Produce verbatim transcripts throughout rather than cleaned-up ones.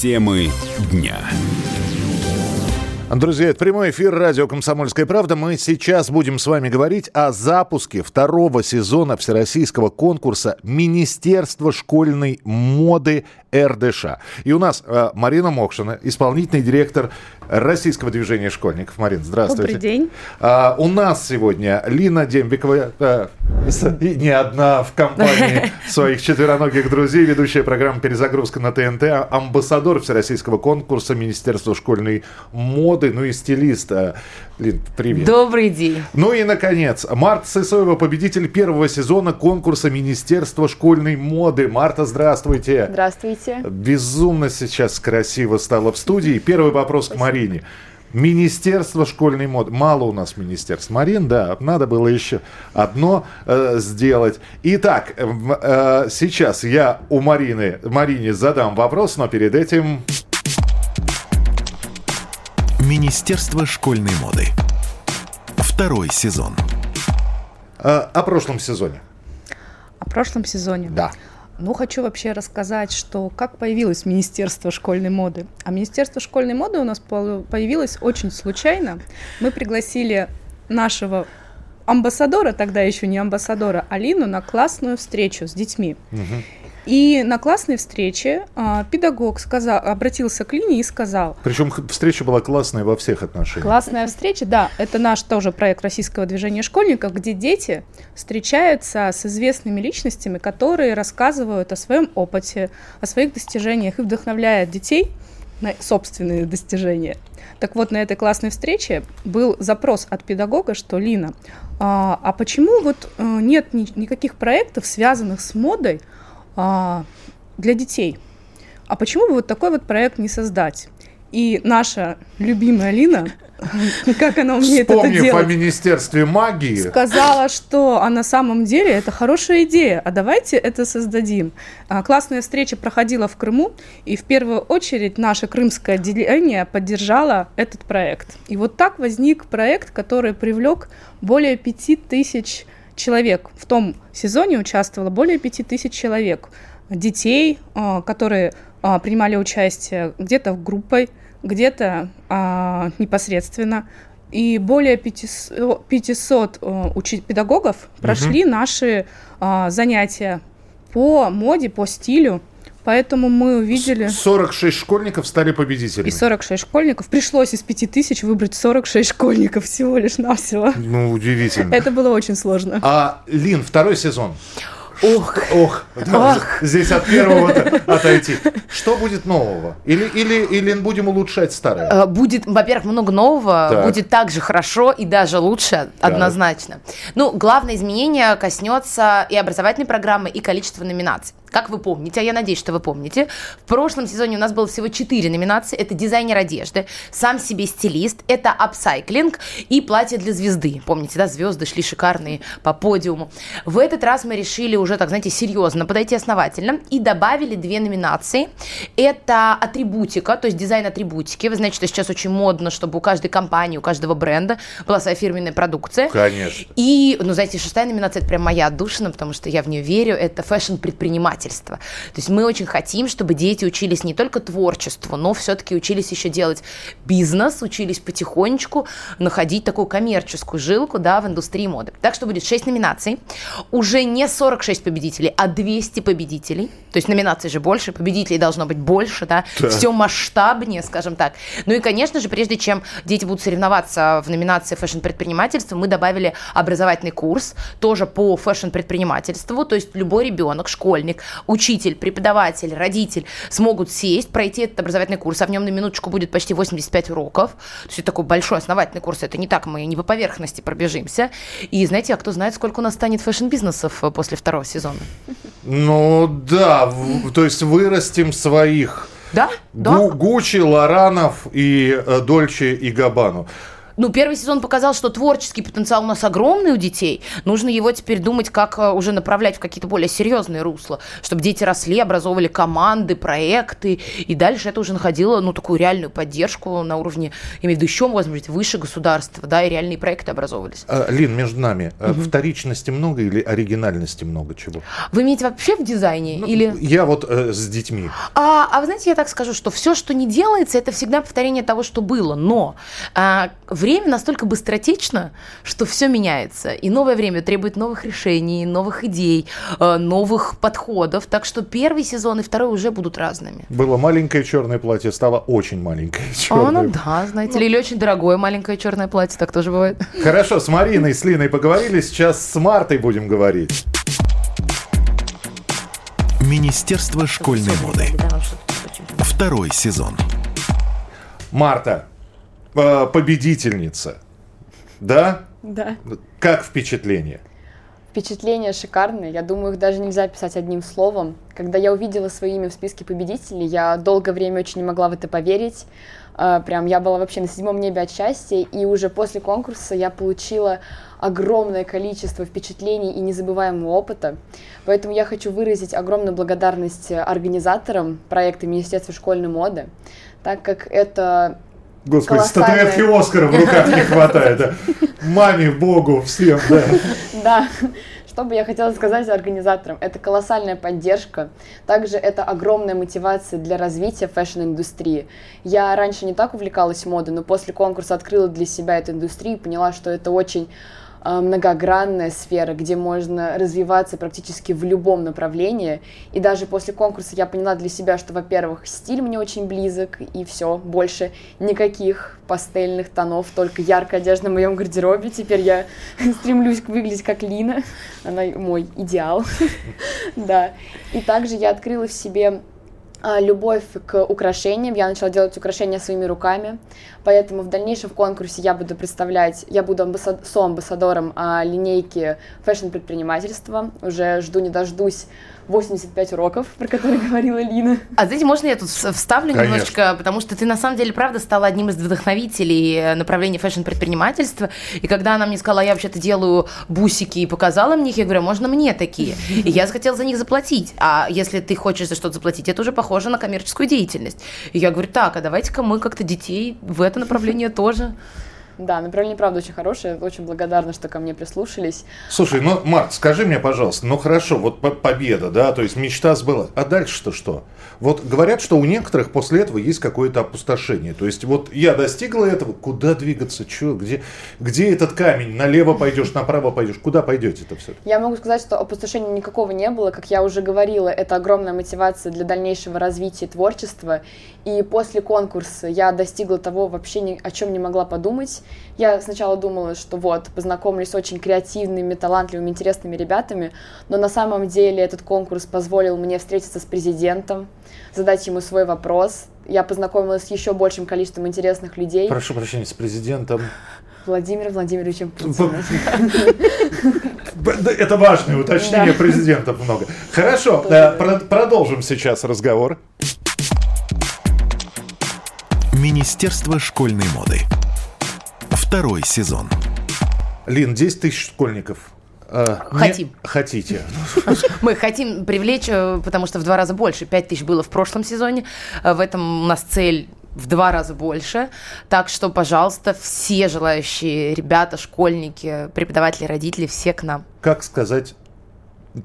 Темы дня. Друзья, это прямой эфир радио «Комсомольская правда». Мы сейчас будем с вами говорить о запуске второго сезона всероссийского конкурса Министерства школьной моды эр дэ ша. И у нас э, Марина Мокшина, исполнительный директор Российского движения школьников. Марин, здравствуйте. Добрый день. А, у нас сегодня Лина Дембикова, э, и не одна в компании своих четвероногих друзей, ведущая программы «Перезагрузка на тэ эн тэ», амбассадор всероссийского конкурса Министерства школьной моды, ну и стилиста. Лин, привет. Добрый день. Ну и, наконец, Марта Сысоева, победитель первого сезона конкурса Министерства школьной моды. Марта, здравствуйте. Здравствуйте. Безумно сейчас красиво стало в студии. Первый вопрос Спасибо. К Марине. Министерство школьной моды. Мало у нас министерств. Марин, да, надо было еще одно э, сделать. Итак, э, э, сейчас я у Марины, Марине задам вопрос, но перед этим... Министерство школьной моды. Второй сезон. А, о прошлом сезоне. О прошлом сезоне? Да. Ну, хочу вообще рассказать, что как появилось Министерство школьной моды. А Министерство школьной моды у нас появилось очень случайно. Мы пригласили нашего амбассадора, тогда еще не амбассадора, Алину, на классную встречу с детьми. Угу. И на классной встрече а, педагог сказал, обратился к Лине и сказал... Причем встреча была классная во всех отношениях. Классная встреча, да. Это наш тоже проект Российского движения школьников, где дети встречаются с известными личностями, которые рассказывают о своем опыте, о своих достижениях и вдохновляют детей на собственные достижения. Так вот, на этой классной встрече был запрос от педагога, что Лина, а, а почему вот нет ни- никаких проектов, связанных с модой, для детей. А почему бы вот такой вот проект не создать? И наша любимая Лина, как она умеет это делать, вспомнив о Министерстве магии, сказала, что а на самом деле это хорошая идея, а давайте это создадим. Классная встреча проходила в Крыму, и в первую очередь наше крымское отделение поддержало этот проект. И вот так возник проект, который привлек более пяти тысяч человек. В том сезоне участвовало более пяти тысяч человек, детей, которые принимали участие где-то в группой, где-то непосредственно. И более пятисот педагогов прошли угу. наши занятия по моде, по стилю. Поэтому мы увидели... сорок шесть школьников стали победителями. И сорок шесть школьников. Пришлось из пяти тысяч выбрать сорок шесть школьников всего лишь навсего. Ну, удивительно. Это было очень сложно. А, Лин, второй сезон. Ох. Ох. Ох. Здесь от первого отойти. Что будет нового? Или, или, или будем улучшать старое? Будет, во-первых, много нового. Так. Будет так же хорошо и даже лучше, так. однозначно. Ну, главное изменение коснется и образовательной программы, и количества номинаций. Как вы помните, а я надеюсь, что вы помните, в прошлом сезоне у нас было всего четыре номинации. Это дизайнер одежды, сам себе стилист, это апсайклинг и платье для звезды. Помните, да, звезды шли шикарные по подиуму. В этот раз мы решили уже, так знаете, серьезно подойти основательно и добавили две номинации. Это атрибутика, то есть дизайн атрибутики. Вы знаете, что сейчас очень модно, чтобы у каждой компании, у каждого бренда была своя фирменная продукция. Конечно. И, ну, знаете, шестая номинация, это прям моя отдушина, потому что я в нее верю, это фэшн-предприниматель. То есть мы очень хотим, чтобы дети учились не только творчеству, но все-таки учились еще делать бизнес, учились потихонечку находить такую коммерческую жилку, да, в индустрии моды. Так что будет шесть номинаций, уже не сорок шесть победителей, а двести победителей. То есть номинаций же больше, победителей должно быть больше, да, да. Все масштабнее, скажем так. Ну и, конечно же, прежде чем дети будут соревноваться в номинации фэшн-предпринимательства, мы добавили образовательный курс, тоже по фэшн-предпринимательству, то есть любой ребенок, школьник, учитель, преподаватель, родитель смогут сесть, пройти этот образовательный курс, а в нем на минуточку будет почти восемьдесят пять уроков. То есть это такой большой основательный курс, это не так, мы не по поверхности пробежимся. И знаете, а кто знает, сколько у нас станет фэшн-бизнесов после второго сезона? Ну да, то есть вырастим своих. Да? Гу- да. Гуччи, Лоранов и Дольче и Габбану. ну, первый сезон показал, что творческий потенциал у нас огромный у детей. Нужно его теперь думать, как уже направлять в какие-то более серьезные русла, чтобы дети росли, образовывали команды, проекты. И дальше это уже находило, ну, такую реальную поддержку на уровне, я имею в виду, еще, может быть, выше государства, да, и реальные проекты образовывались. А, Лин, между нами, угу. Вторичности много или оригинальности много чего? Вы имеете вообще в дизайне? Ну, или... Я вот э, с детьми. А, а вы знаете, я так скажу, что все, что не делается, это всегда повторение того, что было. Но а, время настолько быстротечно, что все меняется. И новое время требует новых решений, новых идей, новых подходов. Так что первый сезон и второй уже будут разными. Было маленькое черное платье, стало очень маленькое черное. А, ну да, знаете ли, или очень дорогое маленькое черное платье, так тоже бывает. Хорошо, с Мариной, с Линой поговорили, сейчас с Мартой будем говорить. Министерство школьной моды. Второй сезон. Марта, победительница. Да? Да. Как впечатление? Впечатления шикарные. Я думаю, их даже нельзя описать одним словом. Когда я увидела свое имя в списке победителей, я долгое время очень не могла в это поверить. Прям я была вообще на седьмом небе от счастья. И уже после конкурса я получила огромное количество впечатлений и незабываемого опыта. Поэтому я хочу выразить огромную благодарность организаторам проекта Министерства школьной моды, так как это... Господи, колоссальная... статуэтки Оскара в руках не хватает. Маме, Богу, всем, да. Да, что бы я хотела сказать организаторам. Это колоссальная поддержка. Также это огромная мотивация для развития фэшн-индустрии. Я раньше не так увлекалась модой, но после конкурса открыла для себя эту индустрию и поняла, что это очень многогранная сфера, где можно развиваться практически в любом направлении. И даже после конкурса я поняла для себя, что, во-первых, стиль мне очень близок, и все, больше никаких пастельных тонов, только яркая одежда в моем гардеробе. Теперь я стремлюсь выглядеть как Лина, она мой идеал. Да. И также я открыла в себе любовь к украшениям. Я начала делать украшения своими руками, поэтому в дальнейшем в конкурсе я буду представлять, я буду амбассад, соамбассадором а, линейки фэшн-предпринимательства. Уже жду не дождусь восемьдесят пять уроков, про которые говорила Лина. А знаете, можно я тут вставлю Конечно. немножечко, потому что ты на самом деле, правда, стала одним из вдохновителей направления фэшн-предпринимательства, и когда она мне сказала, я вообще-то делаю бусики, и показала мне их, я говорю, можно мне такие? И я захотела за них заплатить, а если ты хочешь за что-то заплатить, это уже похоже на коммерческую деятельность. И я говорю, так, а давайте-ка мы как-то детей в это направление тоже... Да, направление, правда, очень хорошее. Очень благодарна, что ко мне прислушались. Слушай, ну, Март, скажи мне, пожалуйста, ну хорошо, вот победа, да, то есть мечта сбылась. А дальше-то что? Вот говорят, что у некоторых после этого есть какое-то опустошение. То есть вот я достигла этого, куда двигаться, чё, где, где этот камень? Налево пойдешь, направо пойдешь, куда пойдете-то все? Я могу сказать, что опустошения никакого не было. Как я уже говорила, это огромная мотивация для дальнейшего развития творчества. И после конкурса я достигла того, вообще ни о чем не могла подумать. Я сначала думала, что вот, познакомлюсь с очень креативными, талантливыми, интересными ребятами, но на самом деле этот конкурс позволил мне встретиться с президентом, задать ему свой вопрос. Я познакомилась с еще большим количеством интересных людей. Прошу прощения, с президентом... Владимиром Владимировичем Путиным. Это важное уточнение, президентов много. Хорошо, продолжим сейчас разговор. Министерство школьной моды. Второй сезон. Лин, десять тысяч школьников. Хотим. Не... Хотите. Мы хотим привлечь, потому что в два раза больше. пять тысяч было в прошлом сезоне. В этом у нас цель в два раза больше. Так что, пожалуйста, все желающие ребята, школьники, преподаватели, родители, все к нам. Как сказать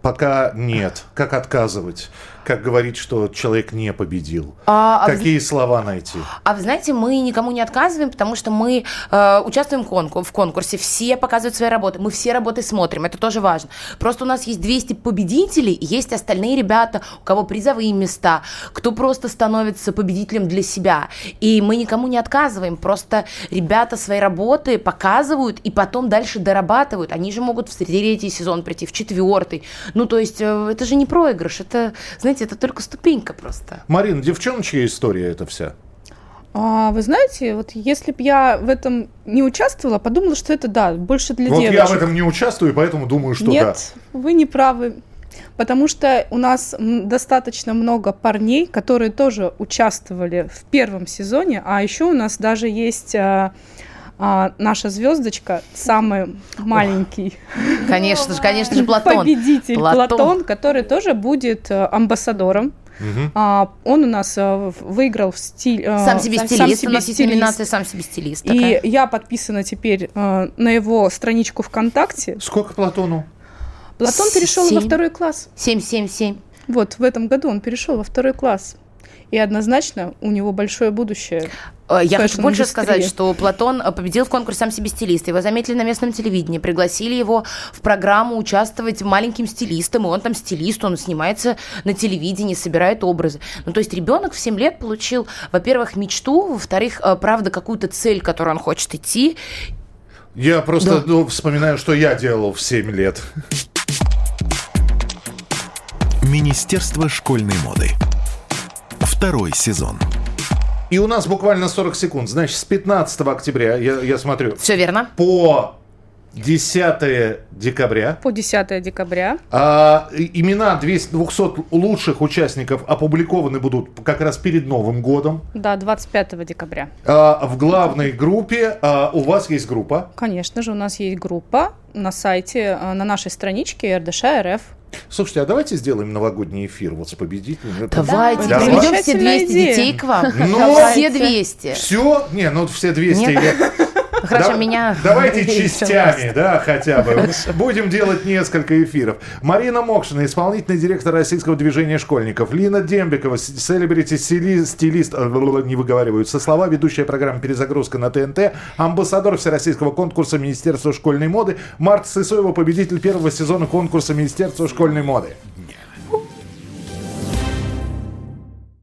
«пока нет», как отказывать? Как говорить, что человек не победил? А, Какие а, слова найти? А вы знаете, мы никому не отказываем, потому что мы э, участвуем в, конкур- в конкурсе, все показывают свои работы, мы все работы смотрим, это тоже важно. Просто у нас есть двести победителей, есть остальные ребята, у кого призовые места, кто просто становится победителем для себя. И мы никому не отказываем, просто ребята свои работы показывают и потом дальше дорабатывают. Они же могут в третий сезон прийти, в четвертый. Ну, то есть, э, это же не проигрыш, это, знаете, это только ступенька просто. Марин, девчоночья история это вся? А, вы знаете, вот если бы я в этом не участвовала, подумала, что это да, больше для вот девочек. Вот я в этом не участвую, поэтому думаю, что Нет, да. Нет, вы не правы. Потому что у нас достаточно много парней, которые тоже участвовали в первом сезоне, а еще у нас даже есть... а, наша звездочка, самый маленький конечно же, конечно же, Платон. победитель Платон. Платон, который тоже будет амбассадором. Угу. А, он у нас а, выиграл в стиль... А, сам себе стилист, сам себе у нас стилист. Есть номинация «Сам себе стилист». Такая. И я подписана теперь а, на его страничку ВКонтакте. Сколько Платону? Платон семь. Перешел во второй класс. семь, семь, семь. Вот, в этом году он перешел во второй класс. И однозначно у него большое будущее. Я хочу больше сказать, что Платон победил в конкурсе «Сам себе стилист». Его заметили на местном телевидении, пригласили его в программу участвовать маленьким стилистом. И он там стилист, он снимается на телевидении, собирает образы. Ну, то есть ребенок в семь лет получил, во-первых, мечту, во-вторых, правда, какую-то цель, к которой он хочет идти. Я просто да. ну, вспоминаю, что я делал в семь лет. Министерство школьной моды. Второй сезон. И у нас буквально сорок секунд. Значит, с пятнадцатого октября, я, я смотрю... Все верно. По десятое декабря. По десятое декабря. А, имена двести, двести лучших участников опубликованы будут как раз перед Новым годом. Да, двадцать пятого декабря. А, в главной группе а, у вас есть группа? Конечно же, у нас есть группа на сайте, на нашей страничке эр дэ ша точка эр эф. Слушайте, а давайте сделаем новогодний эфир вот с победителями. Давайте, да, приведем все двести идея. Детей к вам. Но все двести. Все? Не, ну все двести. Я... Хорошо, да, меня... Давайте частями, да, хотя бы. Хорошо. Будем делать несколько эфиров. Марина Мокшина, исполнительный директор Российского движения школьников. Лина Дембикова, селебрити-стилист, не выговариваются слова, ведущая программа «Перезагрузка» на ТНТ, амбассадор Всероссийского конкурса Министерства школьной моды. Марта Сысоева, победитель первого сезона конкурса Министерства школьной моды.